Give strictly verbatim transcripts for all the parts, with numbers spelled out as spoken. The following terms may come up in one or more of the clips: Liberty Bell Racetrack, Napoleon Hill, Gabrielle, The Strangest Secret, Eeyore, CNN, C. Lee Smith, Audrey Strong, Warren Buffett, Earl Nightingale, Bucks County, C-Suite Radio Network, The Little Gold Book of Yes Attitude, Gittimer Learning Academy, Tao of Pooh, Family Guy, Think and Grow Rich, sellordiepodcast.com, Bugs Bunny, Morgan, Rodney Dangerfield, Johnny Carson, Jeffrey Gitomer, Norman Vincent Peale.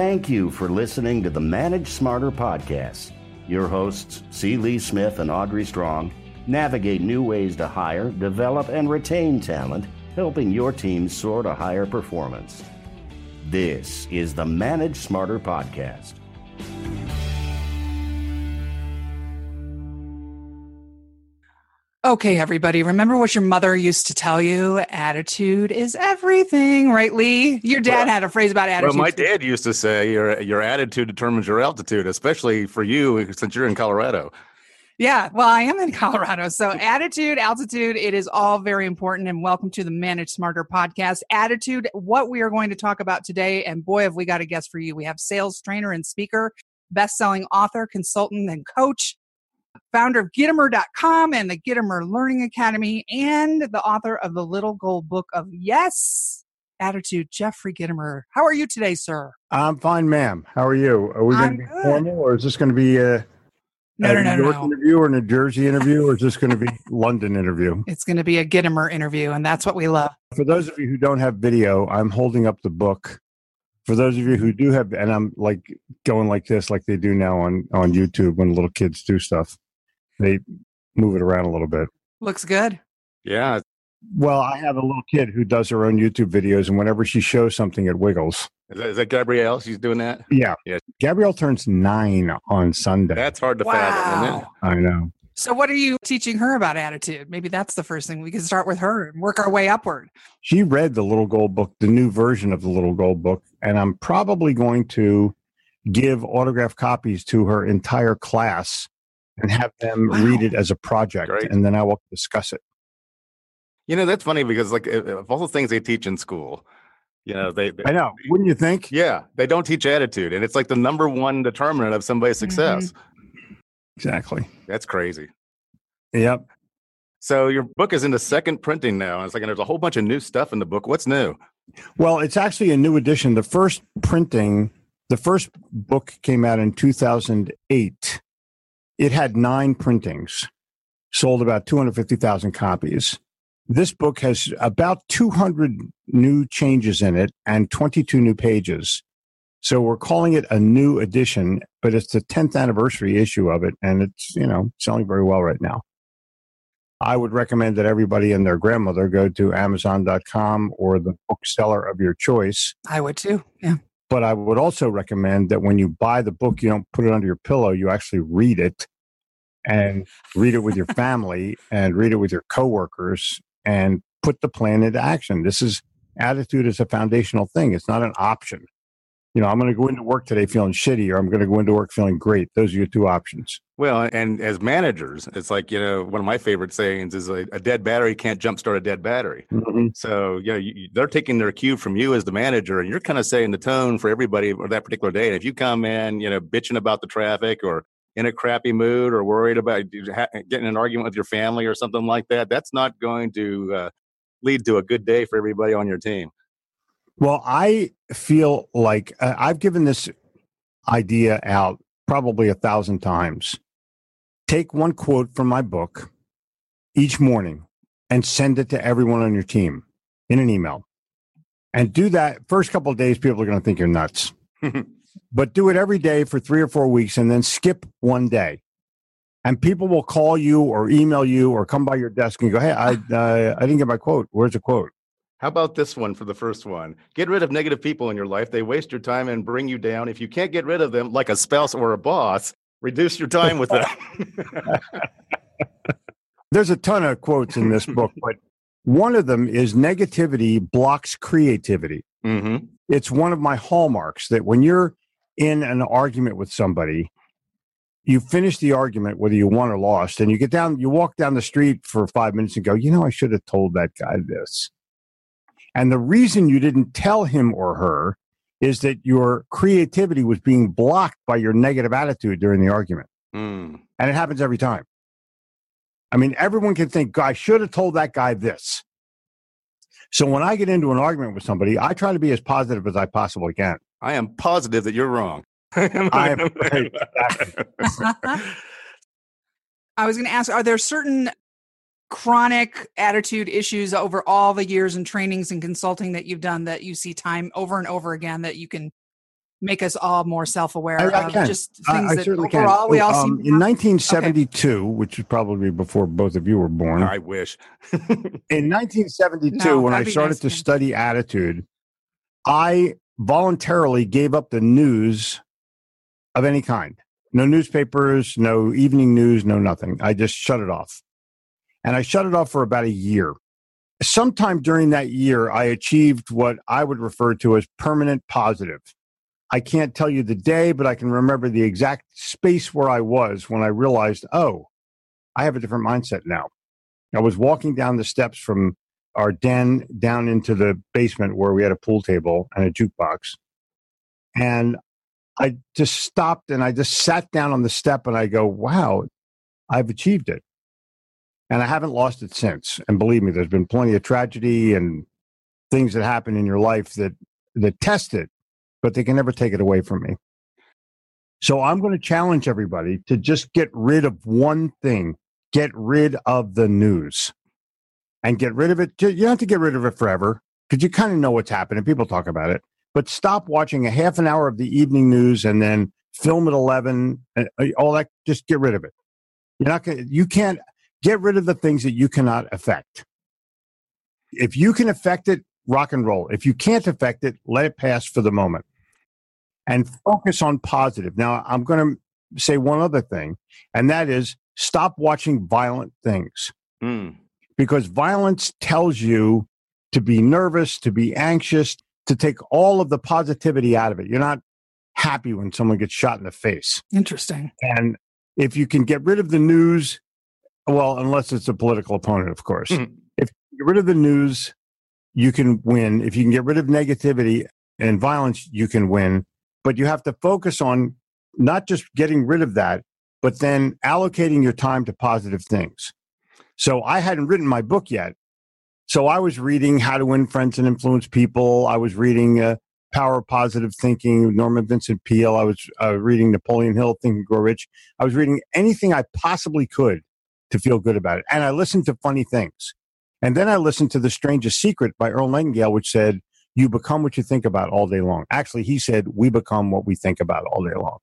thank you for listening to the Manage Smarter podcast. Your hosts, C. Lee Smith and Audrey Strong, navigate new ways to hire, develop, and retain talent, helping your team soar to higher performance. This is the Manage Smarter podcast. Okay, everybody, remember what your mother used to tell you? Attitude is everything, right, Lee? Your dad well, had a phrase about attitude. Well, my dad used to say your your attitude determines your altitude, especially for you since you're in Colorado. Yeah, well, I am in Colorado. So attitude, altitude, it is all very important. And welcome to the Manage Smarter podcast. Attitude, what we are going to talk about today. And boy, have we got a guest for you. We have sales trainer and speaker, best-selling author, consultant, and coach, founder of Gittimer dot com and the Gittimer Learning Academy, and the author of The Little Gold Book of Yes Attitude, Jeffrey Gitomer. How are you today, sir? I'm fine, ma'am. How are you? Are we going to be good. Formal, or is this going to be a, no, a no, no, New York no. interview or a New Jersey interview, or is this going to be London interview? It's going to be a Gittimer interview, and that's what we love. For those of you who don't have video, I'm holding up the book. For those of you who do have, and I'm like going like this, like they do now on, on YouTube when little kids do stuff. They move it around a little bit. Looks good. Yeah. Well, I have a little kid who does her own YouTube videos, and whenever she shows something, it wiggles. Is that, is that Gabrielle? She's doing that? Yeah. yeah. Gabrielle turns nine on Sunday. That's hard to wow. fathom, isn't it? I know. So what are you teaching her about attitude? Maybe that's the first thing. We can start with her and work our way upward. She read the Little Gold Book, the new version of the Little Gold Book, and I'm probably going to give autographed copies to her entire class and have them wow. read it as a project, Great. and then I will discuss it. You know, that's funny because, like, of all the things they teach in school, you know, they, they I know, wouldn't you think? Yeah, they don't teach attitude, and it's like the number one determinant of somebody's success. Mm-hmm. Exactly. That's crazy. Yep. So your book is in the second printing now, and it's like and there's a whole bunch of new stuff in the book. What's new? Well, it's actually a new edition. The first printing, the first book came out in two thousand eight. It had nine printings, sold about two hundred fifty thousand copies. This book has about two hundred new changes in it and twenty-two new pages. So we're calling it a new edition, but it's the tenth anniversary issue of it, and it's, you know, selling very well right now. I would recommend that everybody and their grandmother go to amazon dot com or the bookseller of your choice. I would too, yeah. But I would also recommend that when you buy the book, you don't put it under your pillow. You actually read it and read it with your family and read it with your coworkers and put the plan into action. This is attitude is a foundational thing. It's not an option. You know, I'm going to go into work today feeling shitty, or I'm going to go into work feeling great. Those are your two options. Well, and as managers, it's like, you know, one of my favorite sayings is like, a dead battery can't jumpstart a dead battery. Mm-hmm. So, you know, you, they're taking their cue from you as the manager, and you're kind of setting the tone for everybody for that particular day. And if you come in, you know, bitching about the traffic or in a crappy mood or worried about getting an argument with your family or something like that, that's not going to uh, lead to a good day for everybody on your team. Well, I feel like uh, I've given this idea out probably a thousand times. Take one quote from my book each morning and send it to everyone on your team in an email. And do that. First couple of days, people are going to think you're nuts. But do it every day for three or four weeks and then skip one day. And people will call you or email you or come by your desk and go, hey, I uh, I didn't get my quote. Where's the quote? How about this one for the first one? Get rid of negative people in your life. They waste your time and bring you down. If you can't get rid of them, like a spouse or a boss, reduce your time with them. There's a ton of quotes in this book, but one of them is negativity blocks creativity. Mm-hmm. It's one of my hallmarks that when you're in an argument with somebody, you finish the argument, whether you won or lost, and you get down, you walk down the street for five minutes and go, you know, I should have told that guy this. And the reason you didn't tell him or her is that your creativity was being blocked by your negative attitude during the argument. Mm. And it happens every time. I mean, everyone can think, I should have told that guy this. So when I get into an argument with somebody, I try to be as positive as I possibly can. I am positive that you're wrong. I am right. I was going to ask, are there certain chronic attitude issues over all the years and trainings and consulting that you've done that you see time over and over again that you can make us all more self-aware I, of I just things I, I that overall can. we all um, see. In nineteen seventy-two, okay. which would probably be before both of you were born. I wish. In nineteen seventy-two, no, when I started nice to thing. study attitude, I voluntarily gave up the news of any kind. No newspapers, no evening news, no nothing. I just shut it off. And I shut it off for about a year. Sometime during that year, I achieved what I would refer to as permanent positive. I can't tell you the day, but I can remember the exact space where I was when I realized, oh, I have a different mindset now. I was walking down the steps from our den down into the basement where we had a pool table and a jukebox. And I just stopped and I just sat down on the step and I go, wow, I've achieved it. And I haven't lost it since. And believe me, there's been plenty of tragedy and things that happen in your life that, that test it, but they can never take it away from me. So I'm going to challenge everybody to just get rid of one thing. Get rid of the news and get rid of it. You don't have to get rid of it forever because you kind of know what's happening. People talk about it, but stop watching a half an hour of the evening news and then film at eleven and all that. Just get rid of it. You're not going to, you can't get rid of the things that you cannot affect. If you can affect it, rock and roll. If you can't affect it, let it pass for the moment and focus on positive. Now, I'm going to say one other thing, and that is stop watching violent things mm. because violence tells you to be nervous, to be anxious, to take all of the positivity out of it. You're not happy when someone gets shot in the face. Interesting. And if you can get rid of the news, well, unless it's a political opponent, of course, mm. if you get rid of the news, you can win. If you can get rid of negativity and violence, you can win. But you have to focus on not just getting rid of that, but then allocating your time to positive things. So I hadn't written my book yet. So I was reading How to Win Friends and Influence People. I was reading uh, Power of Positive Thinking, Norman Vincent Peale. I was uh, reading Napoleon Hill, Think and Grow Rich. I was reading anything I possibly could to feel good about it. And I listened to funny things. And then I listened to The Strangest Secret by Earl Nightingale, which said, you become what you think about all day long. Actually, he said, we become what we think about all day long.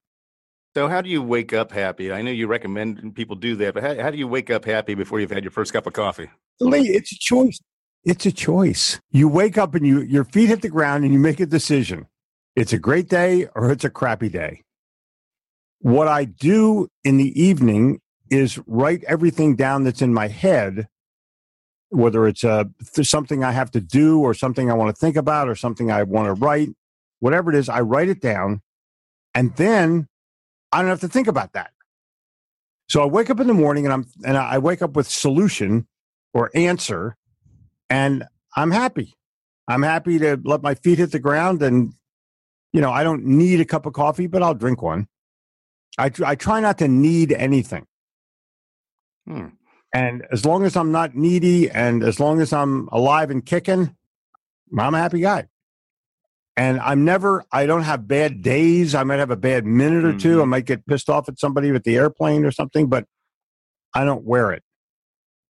So how do you wake up happy? I know you recommend people do that, but how, how do you wake up happy before you've had your first cup of coffee? Lee, it's a choice. It's a choice. You wake up and you your feet hit the ground and you make a decision. It's a great day or it's a crappy day. What I do in the evening is write everything down that's in my head, whether it's uh, something I have to do or something I want to think about or something I want to write, whatever it is, I write it down. And then I don't have to think about that. So I wake up in the morning and I'm and I wake up with solution or answer, and I'm happy. I'm happy to let my feet hit the ground. And, you know, I don't need a cup of coffee, but I'll drink one. I, I try not to need anything. Hmm. And as long as I'm not needy and as long as I'm alive and kicking, I'm a happy guy. And I'm never, I don't have bad days. I might have a bad minute or two. Mm-hmm. I might get pissed off at somebody with the airplane or something, but I don't wear it.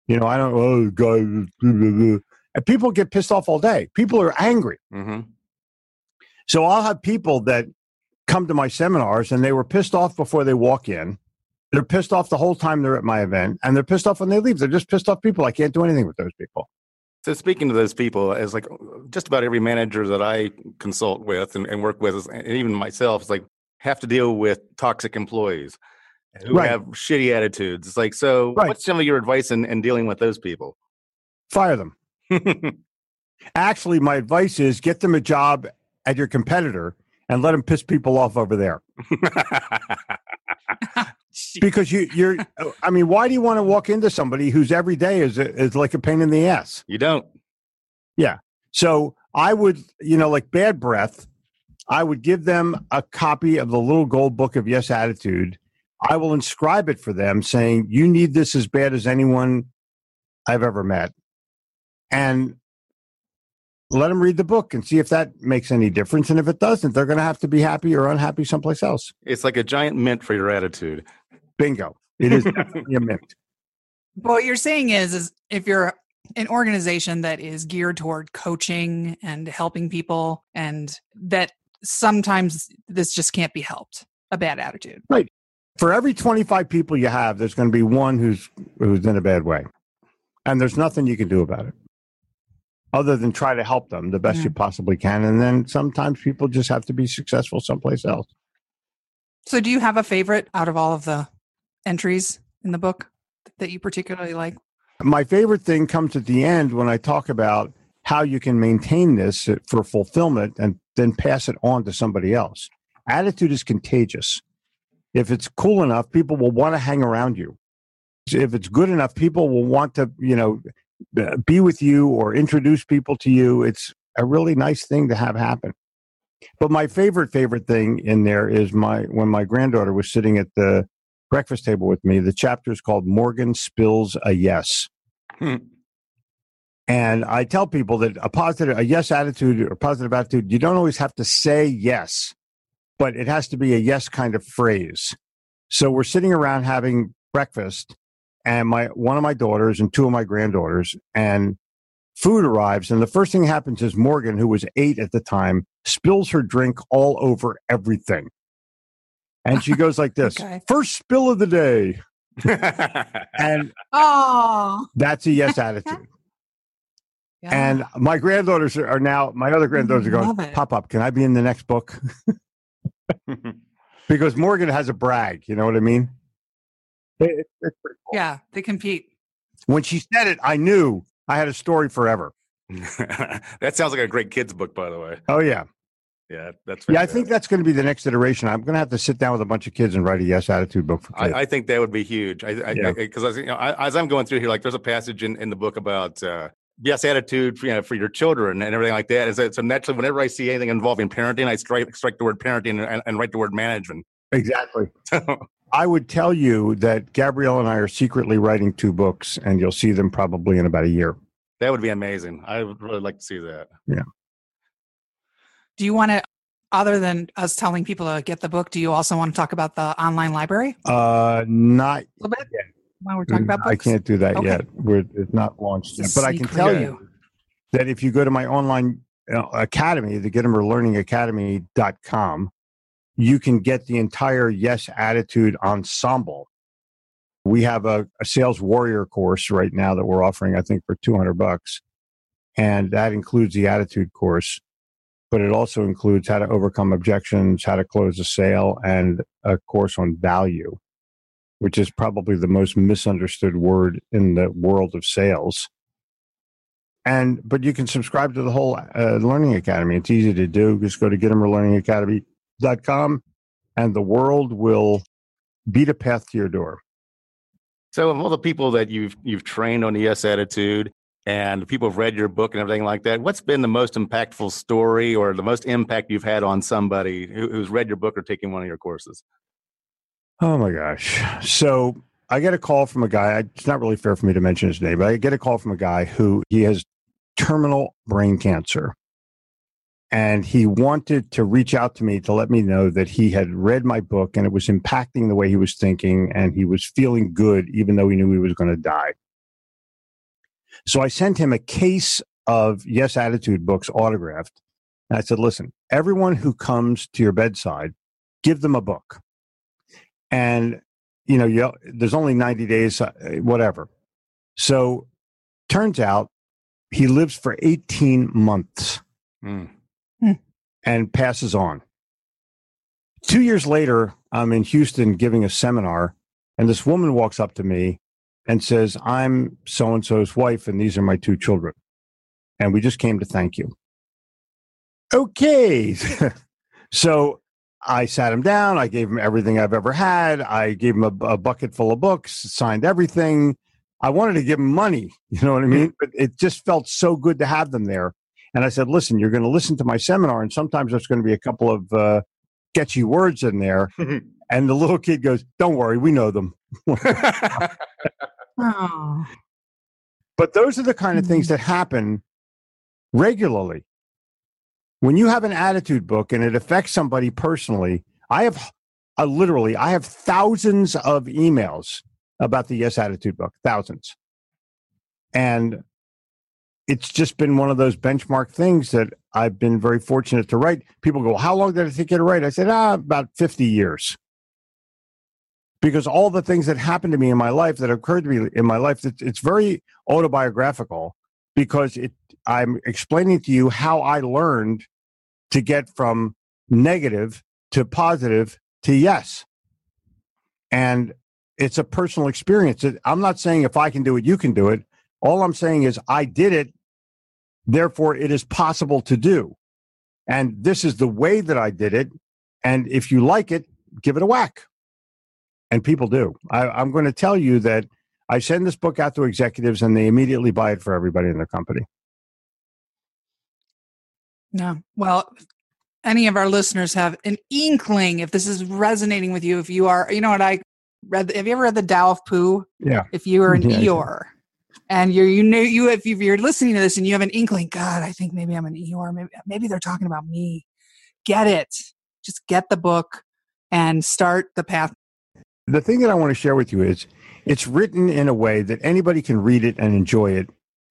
You know, I don't, oh, God. And people get pissed off all day. People are angry. Mm-hmm. So I'll have people that come to my seminars and they were pissed off before they walk in. They're pissed off the whole time they're at my event, and they're pissed off when they leave. They're just pissed off people. I can't do anything with those people. So speaking to those people, as like just about every manager that I consult with and, and work with, and even myself, it's like have to deal with toxic employees who right. have shitty attitudes. It's like, so right. what's some of your advice in, in dealing with those people? Fire them. Actually, my advice is get them a job at your competitor and let them piss people off over there. Because you, you're, I mean, why do you want to walk into somebody who's every day is is like a pain in the ass? You don't. Yeah. So I would, you know, like bad breath, I would give them a copy of The Little Gold Book of Yes Attitude. I will inscribe it for them saying, you need this as bad as anyone I've ever met. And let them read the book and see if that makes any difference. And if it doesn't, they're going to have to be happy or unhappy someplace else. It's like a giant mint for your attitude. Bingo. It is definitely a mint. But what you're saying is, is if you're an organization that is geared toward coaching and helping people and that sometimes this just can't be helped, a bad attitude. Right. For every twenty-five people you have, there's going to be one who's who's in a bad way. And there's nothing you can do about it other than try to help them the best yeah. you possibly can. And then sometimes people just have to be successful someplace else. So do you have a favorite out of all of the entries in the book that you particularly like? My favorite thing comes at the end when I talk about how you can maintain this for fulfillment and then pass it on to somebody else. Attitude is contagious. If it's cool enough, people will want to hang around you. If it's good enough, people will want to, you know, be with you or introduce people to you. It's a really nice thing to have happen. But my favorite, favorite thing in there is my when my granddaughter was sitting at the breakfast table with me, the chapter is called Morgan Spills a Yes. Hmm. And I tell people that a positive, a yes attitude or positive attitude, you don't always have to say yes, but it has to be a yes kind of phrase. So we're sitting around having breakfast and my one of my daughters and two of my granddaughters, and food arrives. And the first thing that happens is Morgan, who was eight at the time, spills her drink all over everything. And she goes like this, okay. First spill of the day. And oh. That's a yes attitude. Yeah. And my granddaughters are now, my other granddaughters are going, Pop up, can I be in the next book? Because Morgan has a brag, you know what I mean? It, it's pretty cool. Yeah, they compete. When she said it, I knew I had a story forever. That sounds like a great kid's book, by the way. Oh, yeah. Yeah, that's yeah. I good. think that's going to be the next iteration. I'm going to have to sit down with a bunch of kids and write a yes attitude book for kids. I, I think that would be huge. I, I, yeah. I, 'cause I, you know, I, as I'm going through here, like there's a passage in, in the book about uh, yes attitude for, you know, for your children and everything like that. So, so naturally, whenever I see anything involving parenting, I strike, strike the word parenting and, and write the word management. Exactly. I would tell you that Gabrielle and I are secretly writing two books, and you'll see them probably in about a year. That would be amazing. I would really like to see that. Yeah. Do you want to, other than us telling people to get the book, do you also want to talk about the online library? Uh, not a bit? Yet. While we're talking about books? I can't do that okay. yet. We're, it's not launched yet. But I can tell you. you that if you go to my online uh, academy, the Gittimer Learning Academy dot com, you can get the entire Yes Attitude ensemble. We have a, a sales warrior course right now that we're offering, I think, for two hundred bucks. And that includes the attitude course. But it also includes how to overcome objections, how to close a sale, and a course on value, which is probably the most misunderstood word in the world of sales. And but you can subscribe to the whole uh, Learning Academy. It's easy to do. Just go to Gittimer Learning Academy dot com, and the world will beat a path to your door. So of all the people that you've you've trained on the yes attitude, and people have read your book and everything like that, what's been the most impactful story or the most impact you've had on somebody who's read your book or taken one of your courses? Oh, my gosh. So I get a call from a guy. It's not really fair for me to mention his name, but I get a call from a guy who he has terminal brain cancer. And he wanted to reach out to me to let me know that he had read my book and it was impacting the way he was thinking. And he was feeling good, even though he knew he was going to die. So I sent him a case of Yes Attitude books autographed. And I said, listen, everyone who comes to your bedside, give them a book. And, you know, you, there's only ninety days, whatever. So turns out he lives for eighteen months mm. and passes on. Two years later, I'm in Houston giving a seminar, and this woman walks up to me and says, I'm so-and-so's wife, and these are my two children. And we just came to thank you. Okay. So I sat him down. I gave him everything I've ever had. I gave him a, a bucket full of books, signed everything. I wanted to give him money. You know what I mean? But it just felt so good to have them there. And I said, listen, you're going to listen to my seminar, and sometimes there's going to be a couple of uh, sketchy words in there. And the little kid goes, don't worry, we know them. Oh. But those are the kind of things that happen regularly. When you have an attitude book and it affects somebody personally, I have I literally, I have thousands of emails about the Yes Attitude book, thousands. And it's just been one of those benchmark things that I've been very fortunate to write. People go, how long did it take you to write? I said, ah, about fifty years. Because all the things that happened to me in my life, that occurred to me in my life, it's very autobiographical, because it, I'm explaining to you how I learned to get from negative to positive to yes. And it's a personal experience. I'm not saying if I can do it, you can do it. All I'm saying is I did it, therefore it is possible to do. And this is the way that I did it. And if you like it, give it a whack. And people do. I, I'm going to tell you that I send this book out to executives and they immediately buy it for everybody in their company. Yeah. Well, any of our listeners have an inkling, if this is resonating with you, if you are, you know what I read, have you ever read the Tao of Pooh? Yeah. If you are an yeah, Eeyore and you're, you know, you, if you're listening to this and you have an inkling, God, I think maybe I'm an Eeyore. Maybe, maybe they're talking about me. Get it. Just get the book and start the path. The thing that I want to share with you is it's written in a way that anybody can read it and enjoy it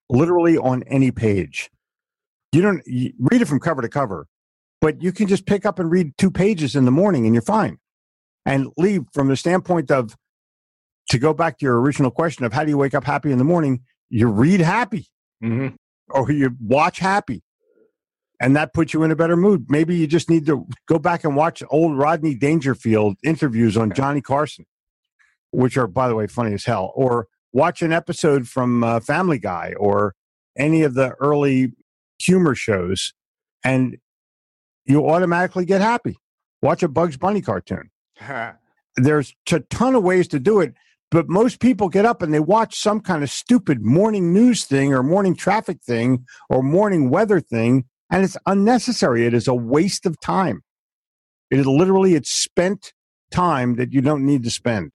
literally on any page. You don't you read it from cover to cover, but you can just pick up and read two pages in the morning and you're fine. And leave from the standpoint of, to go back to your original question of how do you wake up happy in the morning, you read happy mm-hmm. or you watch happy. And that puts you in a better mood. Maybe you just need to go back and watch old Rodney Dangerfield interviews on Johnny Carson, which are, by the way, funny as hell. Or watch an episode from uh, Family Guy or any of the early humor shows, and you automatically get happy. Watch a Bugs Bunny cartoon. There's a ton of ways to do it, but most people get up and they watch some kind of stupid morning news thing or morning traffic thing or morning weather thing. And it's unnecessary. It is a waste of time. It is literally, it's spent time that you don't need to spend.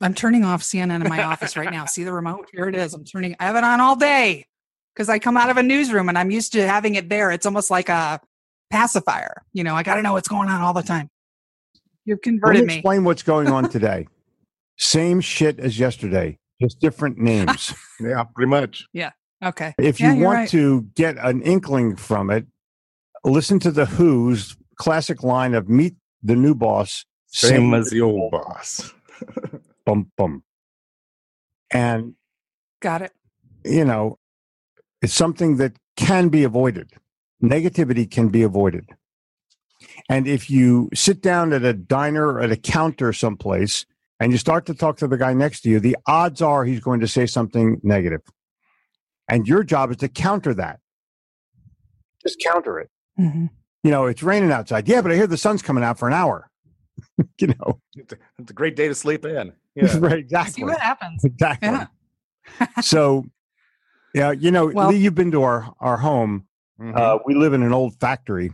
I'm turning off C N N in my office right now. See the remote? Here it is. I'm turning, I have it on all day because I come out of a newsroom and I'm used to having it there. It's almost like a pacifier. You know, I got to know what's going on all the time. You've converted me. Let me explain what's going on today. Same shit as yesterday, just different names. Yeah, pretty much. Yeah. Okay. If you yeah, want right. to get an inkling from it, listen to the Who's classic line of meet the new boss. Same, same as the old boss. Bum, bum. And got it. You know, it's something that can be avoided. Negativity can be avoided. And if you sit down at a diner or at a counter someplace and you start to talk to the guy next to you, the odds are he's going to say something negative. And your job is to counter that. Just counter it. Mm-hmm. You know, it's raining outside. Yeah, but I hear the sun's coming out for an hour. You know, it's a, it's a great day to sleep in. Yeah, right, exactly. See what happens. Exactly. Yeah. So, yeah, you know, well, Lee, you've been to our our home. Mm-hmm. Uh, we live in an old factory,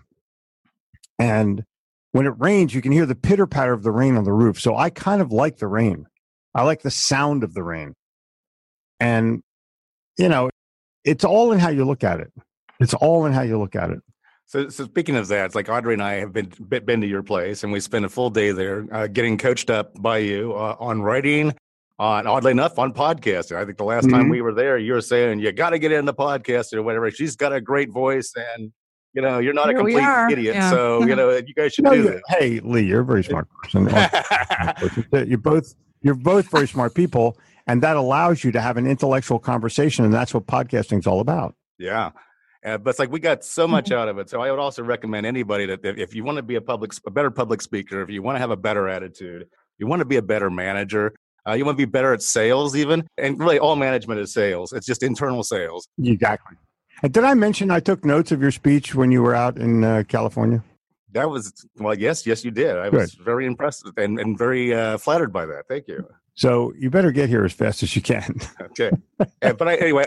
and when it rains, you can hear the pitter patter of the rain on the roof. So I kind of like the rain. I like the sound of the rain, and you know. It's all in how you look at it. It's all in how you look at it. So, so speaking of that, it's like Audrey and I have been been to your place, and we spent a full day there uh, getting coached up by you uh, on writing, on oddly enough, on podcasting. I think the last mm-hmm. time we were there, you were saying you got to get into podcasting or whatever. She's got a great voice, and you know you're not Here a complete idiot. Yeah. So you know you guys should no, do that. Hey, Lee, you're a very smart person. You're both you're both very smart people. And that allows you to have an intellectual conversation. And that's what podcasting is all about. Yeah. Uh, but it's like we got so much mm-hmm. out of it. So I would also recommend anybody that if you want to be a public, a better public speaker, if you want to have a better attitude, you want to be a better manager, uh, you want to be better at sales even. And really all management is sales. It's just internal sales. Exactly. And did I mention I took notes of your speech when you were out in uh, California? That was, well, yes, yes, you did. I Good. was very impressed and, and very uh, flattered by that. Thank you. So you better get here as fast as you can. Okay. Yeah, but I, anyway,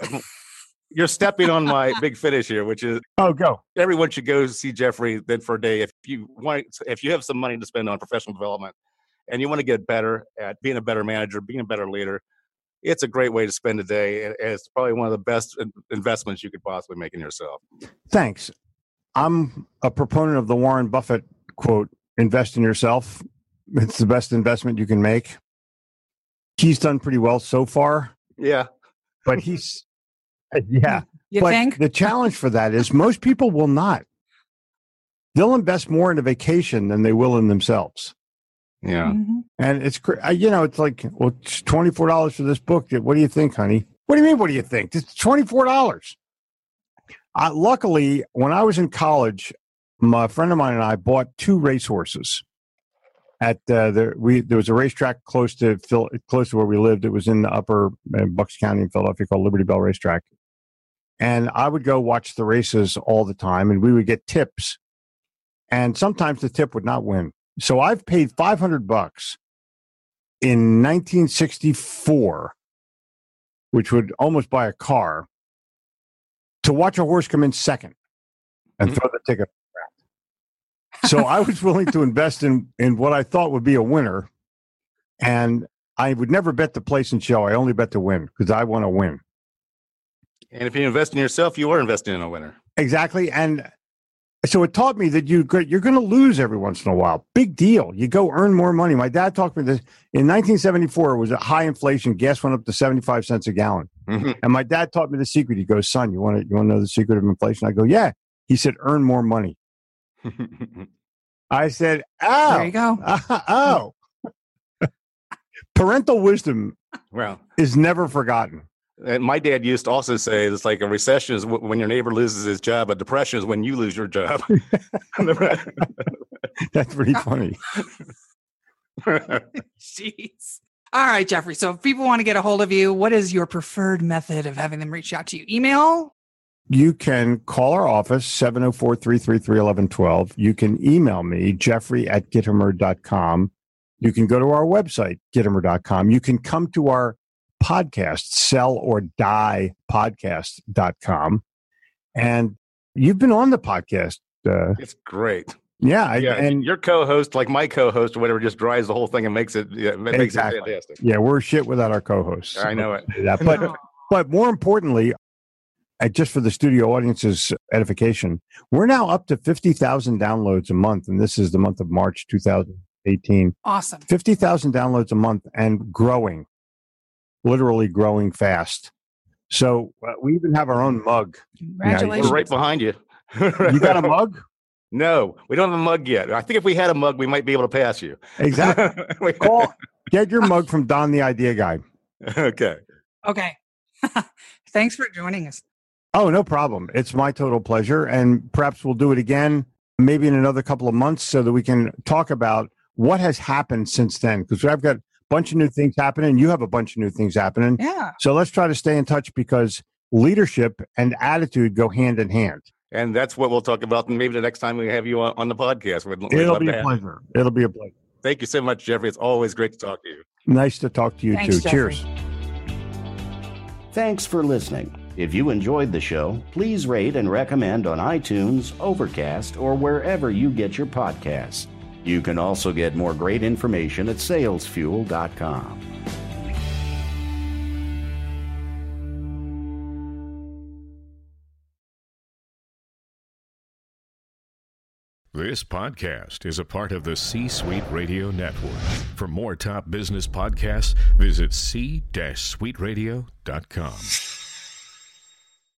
you're stepping on my big finish here, which is oh, go. Everyone should go see Jeffrey then for a day if you want. If you have some money to spend on professional development, and you want to get better at being a better manager, being a better leader, it's a great way to spend a day, and it's probably one of the best investments you could possibly make in yourself. Thanks. I'm a proponent of the Warren Buffett quote: "Invest in yourself. It's the best investment you can make." He's done pretty well so far. Yeah. But he's, yeah. You but think? The challenge for that is most people will not. They'll invest more in a vacation than they will in themselves. Yeah. Mm-hmm. And it's, you know, it's like, well, it's twenty-four dollars for this book. What do you think, honey? What do you mean, what do you think? It's twenty-four dollars. I, luckily, when I was in college, my friend of mine and I bought two racehorses. At uh, the, we, there was a racetrack close to Phil, close to where we lived. It was in the upper uh, Bucks County in Philadelphia called Liberty Bell Racetrack. And I would go watch the races all the time, and we would get tips. And sometimes the tip would not win. So I've paid five hundred bucks in nineteen sixty-four, which would almost buy a car, to watch a horse come in second and mm-hmm. throw the ticket. So I was willing to invest in, in what I thought would be a winner, and I would never bet the place and show. I only bet to win because I want to win. And if you invest in yourself, you are investing in a winner. Exactly. And so it taught me that you, you're going to lose every once in a while. Big deal. You go earn more money. My dad talked to me this. In nineteen seventy-four, it was a high inflation. Gas went up to seventy-five cents a gallon. Mm-hmm. And my dad taught me the secret. He goes, son, you want to you want to know the secret of inflation? I go, yeah. He said, earn more money. I said, "Oh, there you go. Oh, oh. Parental wisdom well, is never forgotten." And my dad used to also say, "It's like a recession is w- when your neighbor loses his job, a depression is when you lose your job." That's pretty funny. Jeez. All right, Jeffrey. So, if people want to get a hold of you, what is your preferred method of having them reach out to you? Email. You can call our office, seven oh four, three three three, one one one two. You can email me, Jeffrey at Gittimer dot com. You can go to our website, Gittimer dot com. You can come to our podcast, sell or die podcast dot com. And you've been on the podcast. Uh, it's great. Yeah. yeah and your co-host, like my co-host or whatever, just drives the whole thing and makes it, yeah, it makes exactly. it fantastic. Yeah, we're shit without our co-hosts. I know it. But, no. but more importantly, Uh, just for the studio audience's edification, we're now up to fifty thousand downloads a month, and this is the month of March two thousand eighteen. Awesome. fifty thousand downloads a month and growing, literally growing fast. So uh, we even have our own mug. Congratulations. Now, we're right behind you. You got a mug? No, we don't have a mug yet. I think if we had a mug, we might be able to pass you. Exactly. Call, get your mug from Don the Idea Guy. Okay. Okay. Thanks for joining us. Oh, no problem. It's my total pleasure. And perhaps we'll do it again, maybe in another couple of months, so that we can talk about what has happened since then. Because I've got a bunch of new things happening. You have a bunch of new things happening. Yeah. So let's try to stay in touch, because leadership and attitude go hand in hand. And that's what we'll talk about. And maybe the next time we have you on, on the podcast. We'd, we'd It'll be a pleasure. It'll be a pleasure. Thank you so much, Jeffrey. It's always great to talk to you. Nice to talk to you, Thanks, too. Jeffrey. Cheers. Thanks for listening. If you enjoyed the show, please rate and recommend on iTunes, Overcast, or wherever you get your podcasts. You can also get more great information at sales fuel dot com. This podcast is a part of the C-Suite Radio Network. For more top business podcasts, visit c dash suite radio dot com.